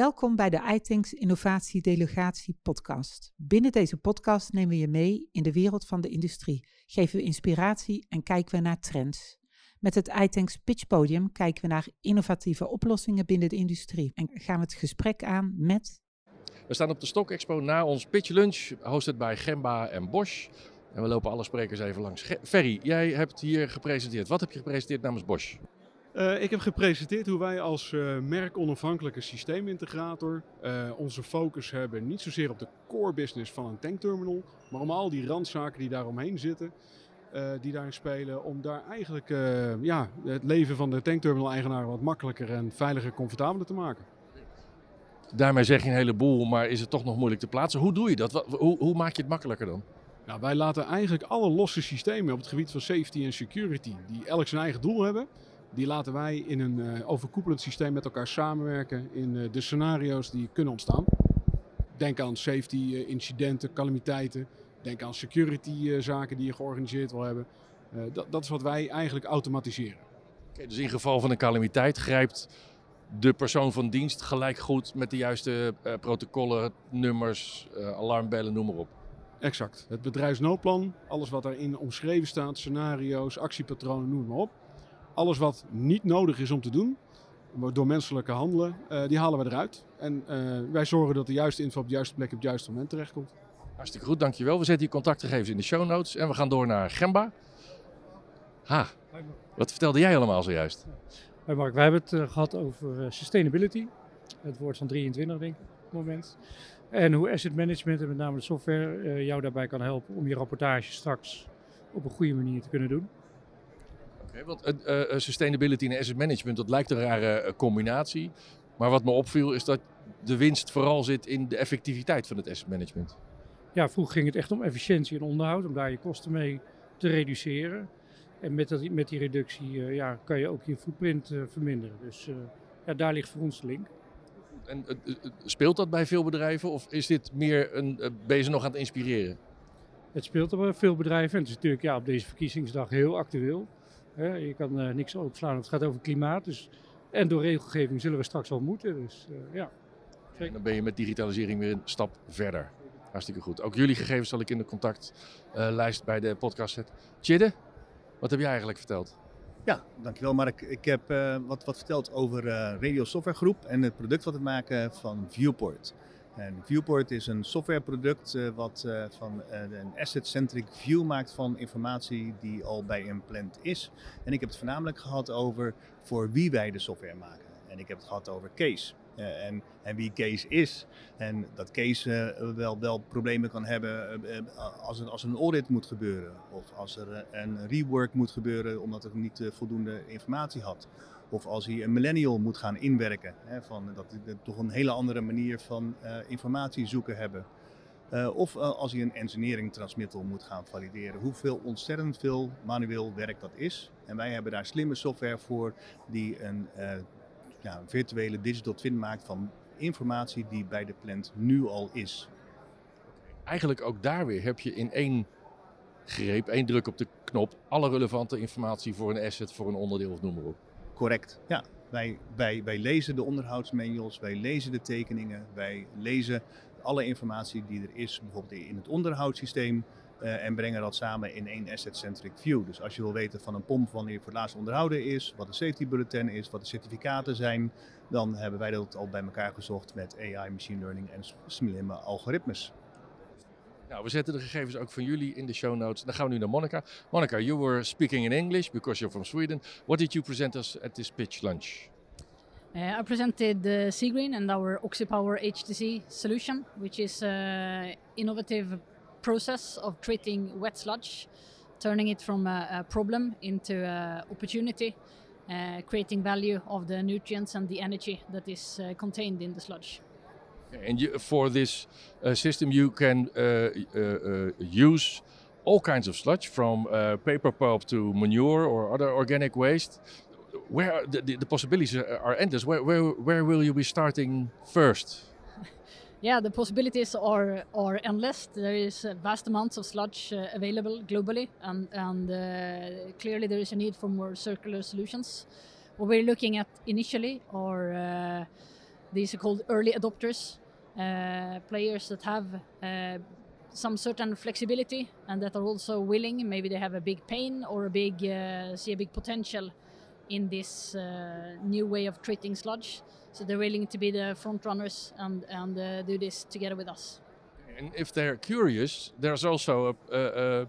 Welkom bij de iTanks Innovatie Delegatie podcast. Binnen deze podcast nemen we je mee in de wereld van de industrie, geven we inspiratie en kijken we naar trends. Met het iTanks Pitch Podium kijken we naar innovatieve oplossingen binnen de industrie en gaan we het gesprek aan met... We staan op de StocExpo na ons pitch lunch, hosted bij Gemba en Bosch. En we lopen alle sprekers even langs. Ferry, jij hebt hier gepresenteerd. Wat heb je gepresenteerd namens Bosch? Ik heb gepresenteerd hoe wij als merkonafhankelijke systeemintegrator onze focus hebben niet zozeer op de core business van een tankterminal, maar om al die randzaken die daaromheen zitten, die daarin spelen, om daar eigenlijk het leven van de tankterminal-eigenaar wat makkelijker en veiliger, comfortabeler te maken. Daarmee zeg je een heleboel, maar is het toch nog moeilijk te plaatsen? Hoe doe je dat? Hoe maak je het makkelijker dan? Nou, wij laten eigenlijk alle losse systemen op het gebied van safety en security, die elk zijn eigen doel hebben, die laten wij in een overkoepelend systeem met elkaar samenwerken in de scenario's die kunnen ontstaan. Denk aan safety, incidenten, calamiteiten. Denk aan security zaken die je georganiseerd wil hebben. Dat is wat wij eigenlijk automatiseren. Okay, dus in geval van een calamiteit grijpt de persoon van dienst gelijk goed met de juiste protocollen, nummers, alarmbellen, noem maar op. Exact. Het bedrijfsnoodplan, alles wat daarin omschreven staat, scenario's, actiepatronen, noem maar op. Alles wat niet nodig is om te doen, door menselijke handelen, die halen we eruit. En wij zorgen dat de juiste info op de juiste plek op het juiste moment terechtkomt. Hartstikke goed, dankjewel. We zetten je contactgegevens in de show notes en we gaan door naar Gemba. Wat vertelde jij allemaal zojuist? Hoi Mark, wij hebben het gehad over sustainability. Het woord van 23 denk ik op het moment. En hoe asset management en met name de software jou daarbij kan helpen om je rapportage straks op een goede manier te kunnen doen. Okay, want sustainability en asset management, dat lijkt een rare combinatie. Maar wat me opviel is dat de winst vooral zit in de effectiviteit van het asset management. Ja, vroeger ging het echt om efficiëntie en onderhoud, om daar je kosten mee te reduceren. En met die reductie kan je ook je footprint verminderen. Dus daar ligt voor ons de link. En speelt dat bij veel bedrijven of is dit meer ben je ze nog aan het inspireren? Het speelt bij veel bedrijven en het is natuurlijk op deze verkiezingsdag heel actueel. Je kan niks opslaan, het gaat over klimaat. Dus, en door regelgeving zullen we straks wel moeten. Dus, zeker. Dan ben je met digitalisering weer een stap verder. Hartstikke goed. Ook jullie gegevens zal ik in de contactlijst bij de podcast zetten. Tjidde, wat heb jij eigenlijk verteld? Ja, dankjewel Mark. Ik heb wat verteld over Radio Software Groep en het product wat we maken van Viewport. En Viewport is een softwareproduct wat een asset-centric view maakt van informatie die al bij een plant is. En ik heb het voornamelijk gehad over voor wie wij de software maken. En ik heb het gehad over Kees en wie Kees is. En dat Kees wel problemen kan hebben als er een audit moet gebeuren. Of als er een rework moet gebeuren omdat hij niet voldoende informatie had. Of als hij een millennial moet gaan inwerken, dat hij toch een hele andere manier van informatie zoeken hebben. Of als hij een engineering transmittal moet gaan valideren. Hoeveel ontzettend veel manueel werk dat is. En wij hebben daar slimme software voor die een virtuele digital twin maakt van informatie die bij de plant nu al is. Eigenlijk ook daar weer heb je in één greep, één druk op de knop, alle relevante informatie voor een asset, voor een onderdeel of noem maar op. Correct, ja. Wij lezen de onderhoudsmanuals, wij lezen de tekeningen, wij lezen alle informatie die er is, bijvoorbeeld in het onderhoudssysteem, en brengen dat samen in één asset-centric view. Dus als je wil weten van een pomp wanneer het voor het laatst onderhouden is, wat de safety bulletin is, wat de certificaten zijn, dan hebben wij dat al bij elkaar gezocht met AI, machine learning en slimme algoritmes. Nou, we zetten de gegevens ook van jullie in de show notes. Dan gaan we nu naar Monica. Monica, you were speaking in English because you're from Sweden. What did you present us at this pitch lunch? I presented C-Green and our OxiPower HTC solution, which is an innovative process of treating wet sludge, turning it from a problem into an opportunity, creating value of the nutrients and the energy that is contained in the sludge. And for this system, you can use all kinds of sludge, from paper pulp to manure or other organic waste. Where the possibilities are endless. Where will you be starting first? Yeah, the possibilities are endless. There is vast amounts of sludge available globally, and clearly there is a need for more circular solutions. What we're looking at initially are These are called early adopters, players that have some certain flexibility and that are also willing, maybe they have a big pain or a big see a big potential in this new way of treating sludge. So they're willing to be the front runners and do this together with us. And if they're curious, there's also a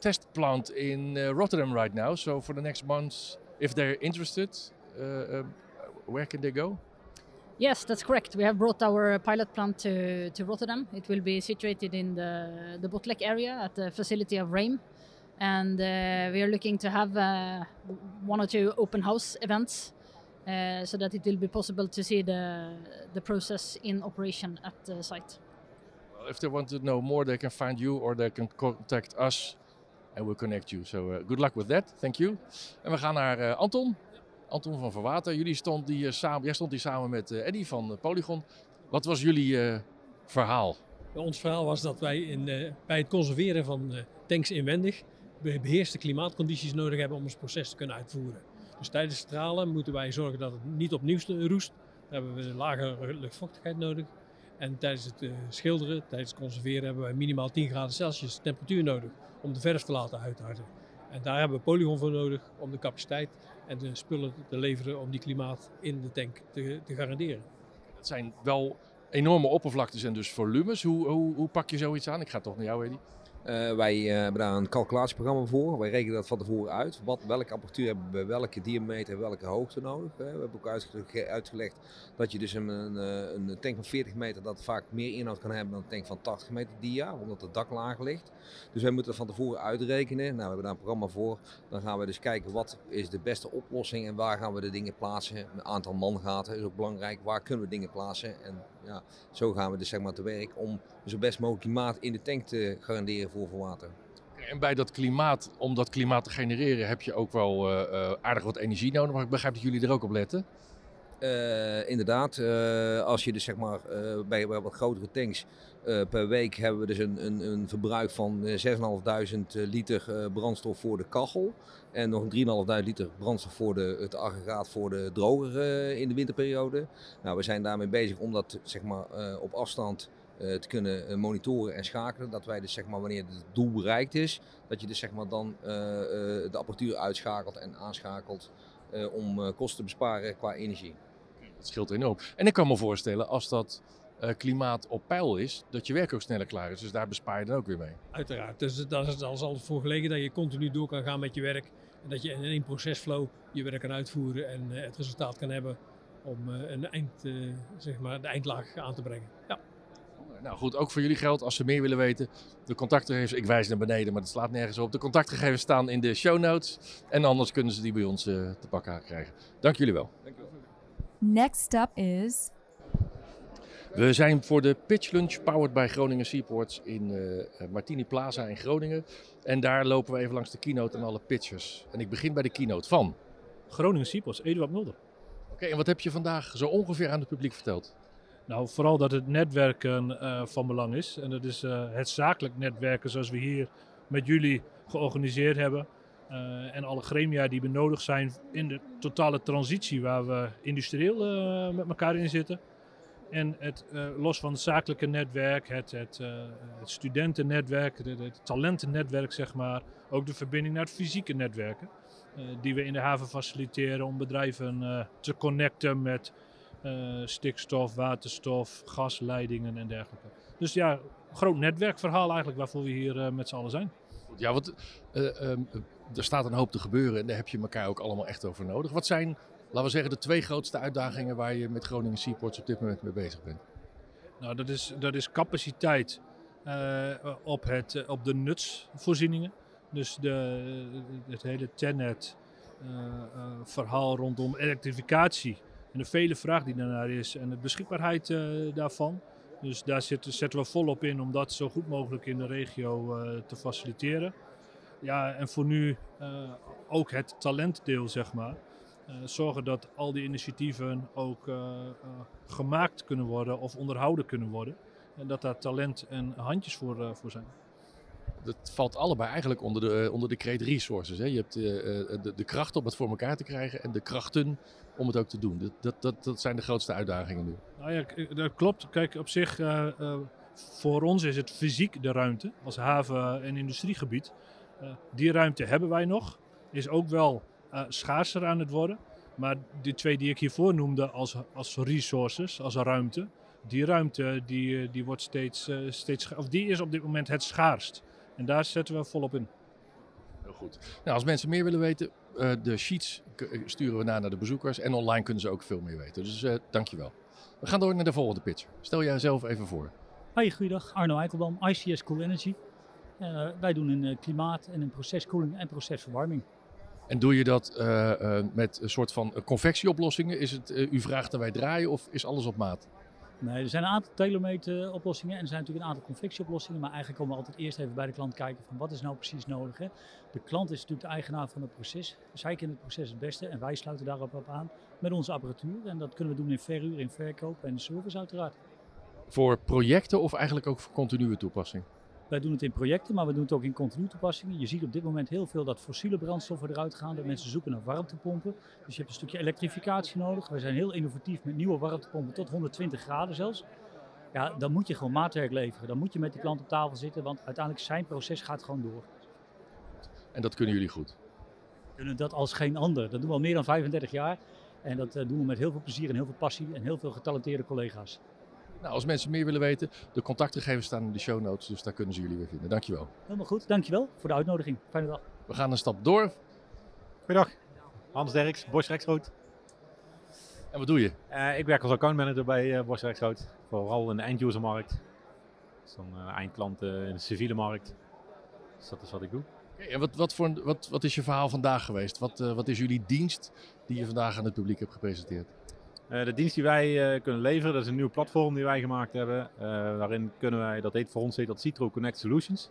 test plant in Rotterdam right now. So for the next months, if they're interested, where can they go? Yes, that's correct. We have brought our pilot plant to Rotterdam. It will be situated in the Botlek area at the facility of Rheem. And we are looking to have one or two open house events so that it will be possible to see the process in operation at the site. Well, if they want to know more, they can find you or they can contact us and we'll connect you. So good luck with that. Thank you. En we gaan naar Anton. Anton van Verwater. Jij stond hier samen met Eddy van Polygon. Wat was jullie verhaal? Ons verhaal was dat wij bij het conserveren van tanks inwendig beheerste klimaatcondities nodig hebben om ons proces te kunnen uitvoeren. Dus tijdens het stralen moeten wij zorgen dat het niet opnieuw roest. Daar hebben we lage luchtvochtigheid nodig. En tijdens het schilderen, tijdens het conserveren hebben wij minimaal 10 graden Celsius temperatuur nodig om de verf te laten uitharden. En daar hebben we Polygon voor nodig om de capaciteit en de spullen te leveren om die klimaat in de tank te garanderen. Dat zijn wel enorme oppervlaktes en dus volumes. Hoe pak je zoiets aan? Ik ga toch naar jou, Eddy. Wij hebben daar een calculatieprogramma voor. Wij rekenen dat van tevoren uit. Welke apparatuur hebben we, welke diameter en welke hoogte nodig. We hebben ook uitgelegd dat je dus een tank van 40 meter dat vaak meer inhoud kan hebben dan een tank van 80 meter dia, omdat het dak lager ligt. Dus wij moeten dat van tevoren uitrekenen. Nou, we hebben daar een programma voor. Dan gaan we dus kijken wat is de beste oplossing en waar gaan we de dingen plaatsen. Een aantal mangaten is ook belangrijk. Waar kunnen we dingen plaatsen? En ja, zo gaan we dus zeg maar te werk om zo best mogelijk klimaat in de tank te garanderen voor water. En bij dat klimaat, om dat klimaat te genereren, heb je ook wel aardig wat energie nodig. Maar ik begrijp dat jullie er ook op letten. Inderdaad, als je dus zeg maar bij wat grotere tanks per week hebben we dus een verbruik van 6.500 liter brandstof voor de kachel en nog 3.500 liter brandstof voor het aggregaat voor de droger in de winterperiode. Nou, we zijn daarmee bezig om dat zeg maar op afstand te kunnen monitoren en schakelen, dat wij dus zeg maar wanneer het doel bereikt is, dat je dus zeg maar dan de apparatuur uitschakelt en aanschakelt om kosten te besparen qua energie. Dat scheelt enorm. En ik kan me voorstellen, als dat klimaat op peil is, dat je werk ook sneller klaar is. Dus daar bespaar je dan ook weer mee. Uiteraard. Dus daar is altijd voor gelegen dat je continu door kan gaan met je werk. En dat je in één procesflow je werk kan uitvoeren en het resultaat kan hebben om de eindlaag aan te brengen. Ja. Nou goed, ook voor jullie geldt, als ze meer willen weten, de contactgegevens, ik wijs naar beneden, maar dat slaat nergens op. De contactgegevens staan in de show notes en anders kunnen ze die bij ons te pakken krijgen. Dank jullie wel. Dank u wel. Next up is... We zijn voor de Pitch Lunch powered by Groningen Seaports in Martini Plaza in Groningen. En daar lopen we even langs de keynote en alle pitchers. En ik begin bij de keynote van... Groningen Seaports, Eduard Mulder. Oké, en wat heb je vandaag zo ongeveer aan het publiek verteld? Nou, vooral dat het netwerken van belang is. En dat is het zakelijk netwerken zoals we hier met jullie georganiseerd hebben. En alle gremia die benodigd zijn in de totale transitie waar we industrieel met elkaar in zitten. En het los van het zakelijke netwerk, het studentennetwerk, het talentennetwerk zeg maar. Ook de verbinding naar het fysieke netwerken. Die we in de haven faciliteren om bedrijven te connecten met... stikstof, waterstof, gasleidingen en dergelijke. Dus ja, groot netwerkverhaal eigenlijk waarvoor we hier met z'n allen zijn. Ja, want er staat een hoop te gebeuren en daar heb je elkaar ook allemaal echt over nodig. Wat zijn, laten we zeggen, de 2 grootste uitdagingen waar je met Groningen Seaports op dit moment mee bezig bent? Nou, dat is capaciteit op de nutsvoorzieningen. Dus het hele TenneT verhaal rondom elektrificatie. En de vele vraag die daarnaar is en de beschikbaarheid daarvan. Dus daar zetten we volop in om dat zo goed mogelijk in de regio te faciliteren. Ja, en voor nu ook het talentdeel, zeg maar. Zorgen dat al die initiatieven ook gemaakt kunnen worden of onderhouden kunnen worden. En dat daar talent en handjes voor zijn. dat valt allebei eigenlijk onder de kreet resources. Hè. Je hebt de kracht om het voor elkaar te krijgen en de krachten om het ook te doen. Dat zijn de grootste uitdagingen nu. Nou ja, dat klopt. Kijk, op zich, voor ons is het fysiek de ruimte als haven- en industriegebied. Die ruimte hebben wij nog. Is ook wel schaarser aan het worden. Maar die twee die ik hiervoor noemde als resources, als ruimte. Die ruimte die wordt steeds, of die is op dit moment het schaarst. En daar zetten we volop in. Heel goed. Nou, als mensen meer willen weten, de sheets sturen we naar de bezoekers. En online kunnen ze ook veel meer weten. Dus dankjewel. We gaan door naar de volgende pitch. Stel jijzelf even voor. Hoi, goeiedag. Arno Eikelboom, ICS Cool Energy. Wij doen een klimaat en een proceskoeling en procesverwarming. En doe je dat met een soort van convectieoplossingen? Is het u vraagt en wij draaien of is alles op maat? Nee, er zijn een aantal telemeet oplossingen en er zijn natuurlijk een aantal convectieoplossingen. Maar eigenlijk komen we altijd eerst even bij de klant kijken van wat is nou precies nodig. Hè? De klant is natuurlijk de eigenaar van het proces. Zij kennen het proces het beste en wij sluiten daarop op aan met onze apparatuur. En dat kunnen we doen in verhuur, in verkoop en service uiteraard. Voor projecten of eigenlijk ook voor continue toepassing? Wij doen het in projecten, maar we doen het ook in continue toepassingen. Je ziet op dit moment heel veel dat fossiele brandstoffen eruit gaan. Dat mensen zoeken naar warmtepompen. Dus je hebt een stukje elektrificatie nodig. Wij zijn heel innovatief met nieuwe warmtepompen tot 120 graden zelfs. Ja, dan moet je gewoon maatwerk leveren. Dan moet je met die klant op tafel zitten, want uiteindelijk zijn proces gaat gewoon door. En dat kunnen jullie goed? We kunnen dat als geen ander. Dat doen we al meer dan 35 jaar. En dat doen we met heel veel plezier en heel veel passie en heel veel getalenteerde collega's. Nou, als mensen meer willen weten, de contactgegevens staan in de show notes, dus daar kunnen ze jullie weer vinden. Dankjewel. Helemaal goed, dankjewel voor de uitnodiging. Fijne dag. We gaan een stap door. Goeiedag, Hans Derks, Bosch Rexroth. En wat doe je? Ik werk als accountmanager bij Bosch Rexroth, vooral in de end-usermarkt. Dus dan eindklanten in de civiele markt. Dus dat is wat ik doe. Okay, en wat is je verhaal vandaag geweest? Wat is jullie dienst die je vandaag aan het publiek hebt gepresenteerd? De dienst die wij kunnen leveren, dat is een nieuw platform die wij gemaakt hebben. Daarin kunnen wij, dat heet Citro Connect Solutions.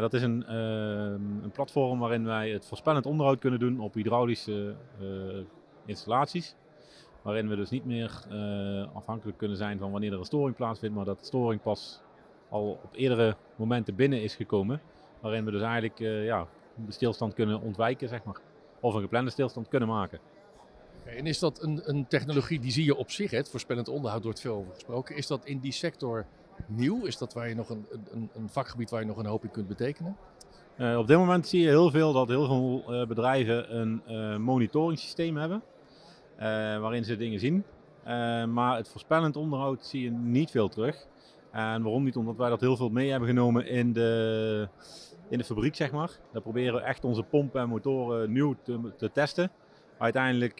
Dat is een platform waarin wij het voorspellend onderhoud kunnen doen op hydraulische installaties. Waarin we dus niet meer afhankelijk kunnen zijn van wanneer er een storing plaatsvindt, maar dat de storing pas al op eerdere momenten binnen is gekomen. Waarin we dus eigenlijk de stilstand kunnen ontwijken, zeg maar. Of een geplande stilstand kunnen maken. En is dat een technologie, die zie je op zich, het voorspellend onderhoud wordt veel over gesproken. Is dat in die sector nieuw? Is dat waar je nog een vakgebied waar je nog een hoop in kunt betekenen? Op dit moment zie je heel veel bedrijven een monitoringssysteem hebben. Waarin ze dingen zien. Maar het voorspellend onderhoud zie je niet veel terug. En waarom niet? Omdat wij dat heel veel mee hebben genomen in de fabriek, zeg maar. Daar proberen we echt onze pompen en motoren nieuw te testen. Uiteindelijk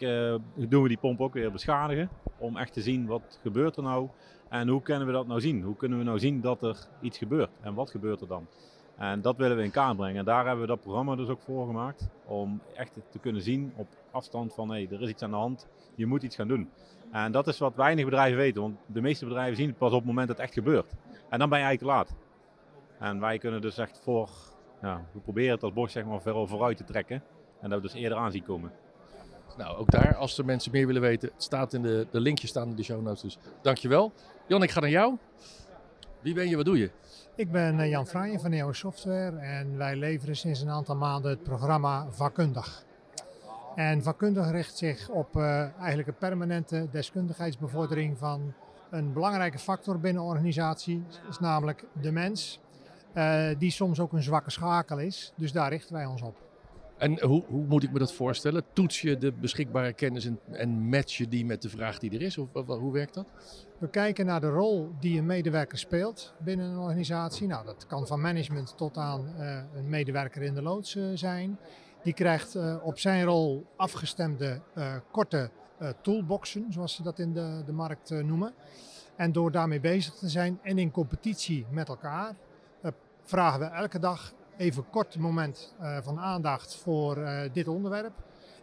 doen we die pomp ook weer beschadigen om echt te zien wat gebeurt er nou en hoe kunnen we dat nou zien? Hoe kunnen we nou zien dat er iets gebeurt en wat gebeurt er dan? En dat willen we in kaart brengen. En daar hebben we dat programma dus ook voor gemaakt om echt te kunnen zien op afstand van er is iets aan de hand, je moet iets gaan doen. En dat is wat weinig bedrijven weten, want de meeste bedrijven zien het pas op het moment dat het echt gebeurt. En dan ben je eigenlijk te laat. En wij kunnen dus echt we proberen het als Bosch zeg maar veel vooruit te trekken en dat we dus eerder aan zien komen. Nou, ook daar, als er mensen meer willen weten, het staat in de linkjes staan in de show notes. Dus dankjewel. Jan, ik ga naar jou. Wie ben je, wat doe je? Ik ben Jan Vrijen van Nieuwe Software en wij leveren sinds een aantal maanden het programma Vakkundig. En Vakkundig richt zich op eigenlijk een permanente deskundigheidsbevordering van een belangrijke factor binnen een organisatie, is namelijk de mens, die soms ook een zwakke schakel is. Dus daar richten wij ons op. En hoe moet ik me dat voorstellen? Toets je de beschikbare kennis en match je die met de vraag die er is? Of hoe werkt dat? We kijken naar de rol die een medewerker speelt binnen een organisatie. Nou, dat kan van management tot aan een medewerker in de loods zijn. Die krijgt op zijn rol afgestemde korte toolboxen, zoals ze dat in de markt noemen. En door daarmee bezig te zijn en in competitie met elkaar, vragen we elke dag even een kort moment van aandacht voor dit onderwerp.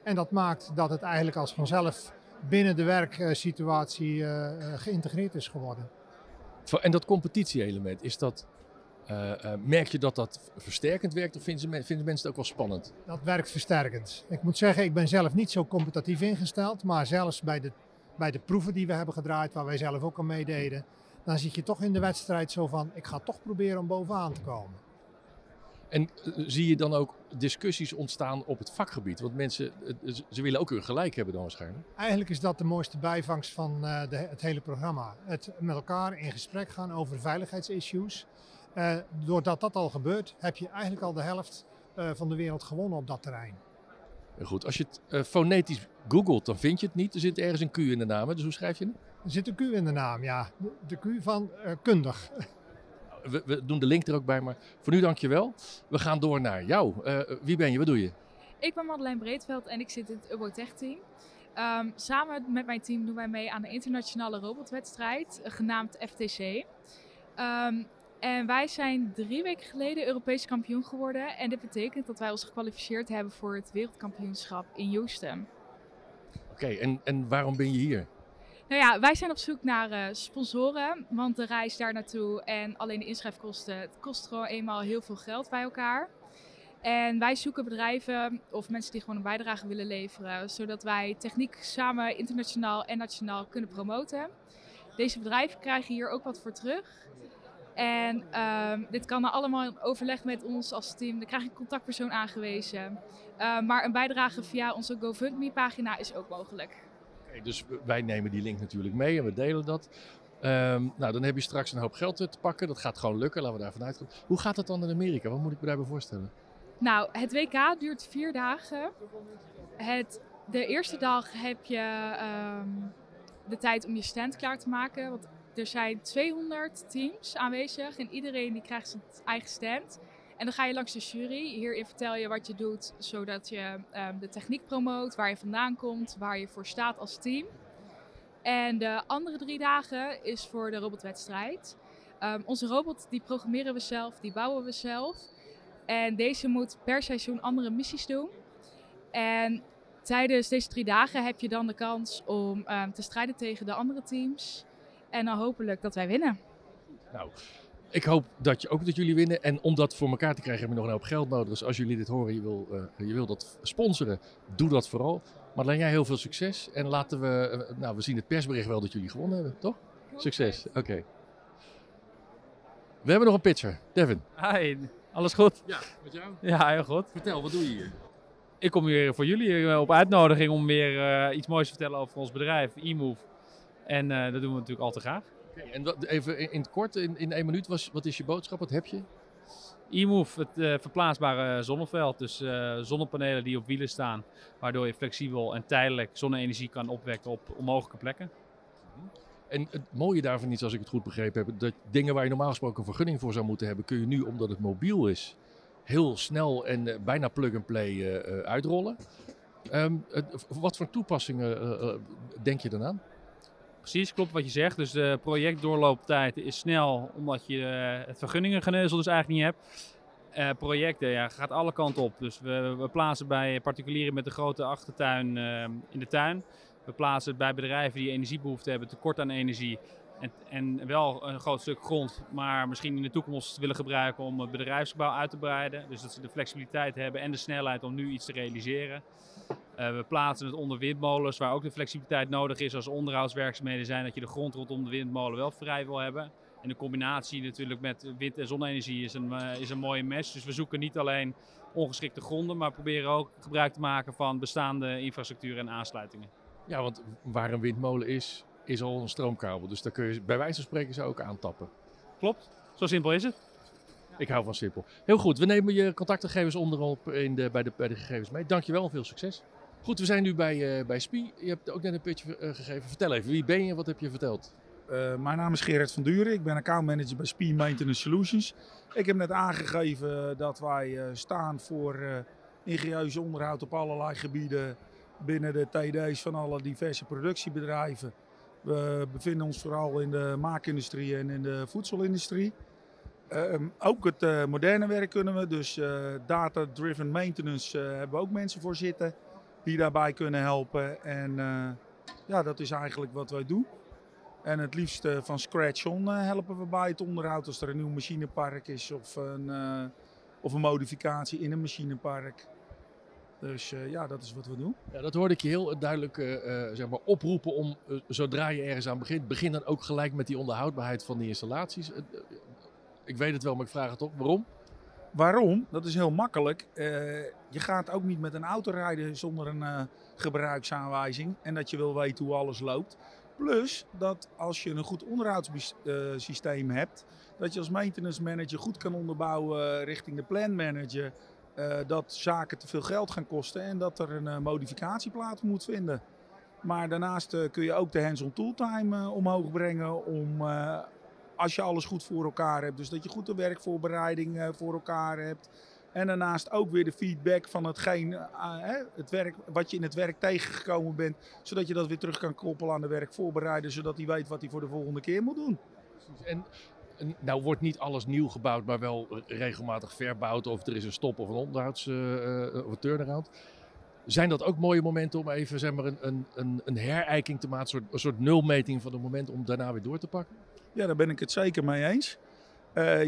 En dat maakt dat het eigenlijk als vanzelf binnen de werksituatie geïntegreerd is geworden. En dat competitie-element, is dat, merk je dat versterkend werkt of vinden mensen het ook wel spannend? Dat werkt versterkend. Ik moet zeggen, ik ben zelf niet zo competitief ingesteld, maar zelfs bij de proeven die we hebben gedraaid, waar wij zelf ook aan meededen, dan zit je toch in de wedstrijd zo van, ik ga toch proberen om bovenaan te komen. En zie je dan ook discussies ontstaan op het vakgebied? Want mensen, ze willen ook hun gelijk hebben dan waarschijnlijk. Eigenlijk is dat de mooiste bijvangst van het hele programma. Het met elkaar in gesprek gaan over veiligheidsissues. Doordat dat al gebeurt, heb je eigenlijk al de helft van de wereld gewonnen op dat terrein. Goed, als je het fonetisch googelt, dan vind je het niet. Er zit ergens een Q in de naam, dus hoe schrijf je het? Er zit een Q in de naam, ja. De Q van kundig. We doen de link er ook bij, maar voor nu dank je wel. We gaan door naar jou. Wie ben je? Wat doe je? Ik ben Madeleine Breedveld en ik zit in het Ubbo Tech Team. Samen met mijn team doen wij mee aan de internationale robotwedstrijd, genaamd FTC. En wij zijn 3 weken geleden Europees kampioen geworden. En dit betekent dat wij ons gekwalificeerd hebben voor het wereldkampioenschap in Houston. Oké, en waarom ben je hier? Nou ja, wij zijn op zoek naar sponsoren, want de reis daar naartoe en alleen de inschrijfkosten, het kost gewoon eenmaal heel veel geld bij elkaar. En wij zoeken bedrijven of mensen die gewoon een bijdrage willen leveren, zodat wij techniek samen internationaal en nationaal kunnen promoten. Deze bedrijven krijgen hier ook wat voor terug. En dit kan allemaal in overleg met ons als team. Dan krijg ik een contactpersoon aangewezen. Maar een bijdrage via onze GoFundMe-pagina is ook mogelijk. Okay, dus wij nemen die link natuurlijk mee en we delen dat. Nou, dan heb je straks een hoop geld te pakken. Dat gaat gewoon lukken, laten we daar vanuit gaan. Hoe gaat dat dan in Amerika? Wat moet ik me daarbij voorstellen? Nou, het WK duurt 4 dagen. De eerste dag heb je de tijd om je stand klaar te maken. Want er zijn 200 teams aanwezig en iedereen die krijgt zijn eigen stand. En dan ga je langs de jury. Hierin vertel je wat je doet, zodat je de techniek promoot, waar je vandaan komt, waar je voor staat als team. En de andere 3 dagen is voor de robotwedstrijd. Onze robot die programmeren we zelf, die bouwen we zelf. En deze moet per seizoen andere missies doen. En tijdens deze 3 dagen heb je dan de kans om te strijden tegen de andere teams. En dan hopelijk dat wij winnen. Nou, ik hoop dat jullie winnen. En om dat voor elkaar te krijgen hebben we nog een hoop geld nodig. Dus als jullie dit horen, je wil dat sponsoren, doe dat vooral. Madeleine, jij heel veel succes. En laten we, we zien het persbericht wel dat jullie gewonnen hebben, toch? Succes, oké. We hebben nog een pitcher, Devin. Hi, alles goed? Ja, met jou? Ja, heel goed. Vertel, wat doe je hier? Ik kom hier voor jullie op uitnodiging om weer iets moois te vertellen over ons bedrijf, Emove. En dat doen we natuurlijk al te graag. Okay, en even in het kort, in 1 minuut, wat is je boodschap? Wat heb je? Emove, het verplaatsbare zonneveld. Dus zonnepanelen die op wielen staan. Waardoor je flexibel en tijdelijk zonne-energie kan opwekken op onmogelijke plekken. En het mooie daarvan is, als ik het goed begrepen heb, dat dingen waar je normaal gesproken een vergunning voor zou moeten hebben, kun je nu, omdat het mobiel is, heel snel en bijna plug-and-play uitrollen. Wat voor toepassingen denk je dan aan? Precies, klopt wat je zegt. Dus de projectdoorlooptijd is snel, omdat je het vergunningengeneuzel dus eigenlijk niet hebt. Projecten, ja, gaat alle kanten op. Dus we plaatsen bij particulieren met de grote achtertuin in de tuin. We plaatsen het bij bedrijven die energiebehoefte hebben, tekort aan energie. En wel een groot stuk grond, maar misschien in de toekomst willen gebruiken om het bedrijfsgebouw uit te breiden. Dus dat ze de flexibiliteit hebben en de snelheid om nu iets te realiseren. We plaatsen het onder windmolens, waar ook de flexibiliteit nodig is als onderhoudswerkzaamheden zijn. Dat je de grond rondom de windmolen wel vrij wil hebben. En de combinatie natuurlijk met wind- en zonne-energie is een mooie match. Dus we zoeken niet alleen ongeschikte gronden, maar proberen ook gebruik te maken van bestaande infrastructuur en aansluitingen. Ja, want waar een windmolen is al een stroomkabel. Dus daar kun je bij wijze van spreken ze ook aantappen. Klopt, zo simpel is het. Ik hou van simpel. Heel goed, we nemen je contactgegevens onderop bij de gegevens mee. Dankjewel en veel succes. Goed, we zijn nu bij SPIE. Je hebt ook net een pitch gegeven. Vertel even, wie ben je en wat heb je verteld? Mijn naam is Gerard van Duren. Ik ben accountmanager bij SPIE Maintenance Solutions. Ik heb net aangegeven dat wij staan voor ingenieus onderhoud op allerlei gebieden binnen de TD's van alle diverse productiebedrijven. We bevinden ons vooral in de maakindustrie en in de voedselindustrie. Ook het moderne werk kunnen we, dus data-driven maintenance hebben we ook mensen voor zitten die daarbij kunnen helpen. En dat is eigenlijk wat wij doen. En het liefst van scratch on helpen we bij het onderhoud als er een nieuw machinepark is of een modificatie in een machinepark. Dus dat is wat we doen. Ja, dat hoorde ik je heel duidelijk oproepen om, zodra je ergens aan begint, begin dan ook gelijk met die onderhoudbaarheid van die installaties. Ik weet het wel, maar ik vraag het toch. Waarom? Waarom? Dat is heel makkelijk. Je gaat ook niet met een auto rijden zonder een gebruiksaanwijzing en dat je wil weten hoe alles loopt. Plus dat als je een goed onderhoudssysteem hebt, dat je als maintenance manager goed kan onderbouwen richting de plan manager. Dat zaken te veel geld gaan kosten en dat er een modificatie plaats moet vinden. Maar daarnaast kun je ook de hands-on tooltime omhoog brengen om, als je alles goed voor elkaar hebt. Dus dat je goed de werkvoorbereiding voor elkaar hebt. En daarnaast ook weer de feedback van hetgeen, het werk, wat je in het werk tegengekomen bent. Zodat je dat weer terug kan koppelen aan de werkvoorbereider. Zodat hij weet wat hij voor de volgende keer moet doen. En nou wordt niet alles nieuw gebouwd, maar wel regelmatig verbouwd. Of er is een stop of een onderhouds of een turnaround. Zijn dat ook mooie momenten om even zeg maar, een herijking te maken? Een soort nulmeting van het moment om daarna weer door te pakken? Ja, daar ben ik het zeker mee eens.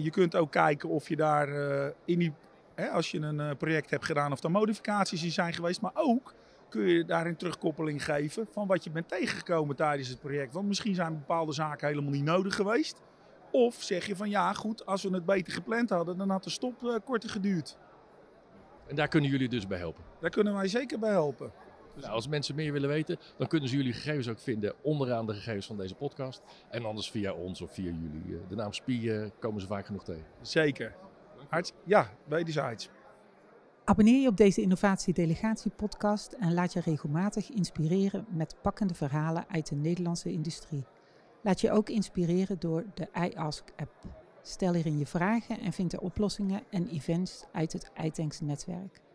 Je kunt ook kijken of je daar als je een project hebt gedaan of er modificaties in zijn geweest. Maar ook kun je daarin terugkoppeling geven van wat je bent tegengekomen tijdens het project. Want misschien zijn bepaalde zaken helemaal niet nodig geweest. Of zeg je van ja goed, als we het beter gepland hadden, dan had de stop korter geduurd. En daar kunnen jullie dus bij helpen? Daar kunnen wij zeker bij helpen. Nou, als mensen meer willen weten, dan kunnen ze jullie gegevens ook vinden onderaan de gegevens van deze podcast. En anders via ons of via jullie. De naam SPIE komen ze vaak genoeg tegen. Zeker. Ja, wederzijds. Abonneer je op deze Innovatie Delegatie podcast en laat je regelmatig inspireren met pakkende verhalen uit de Nederlandse industrie. Laat je ook inspireren door de iAsk App. Stel hierin je vragen en vind de oplossingen en events uit het iTanks netwerk.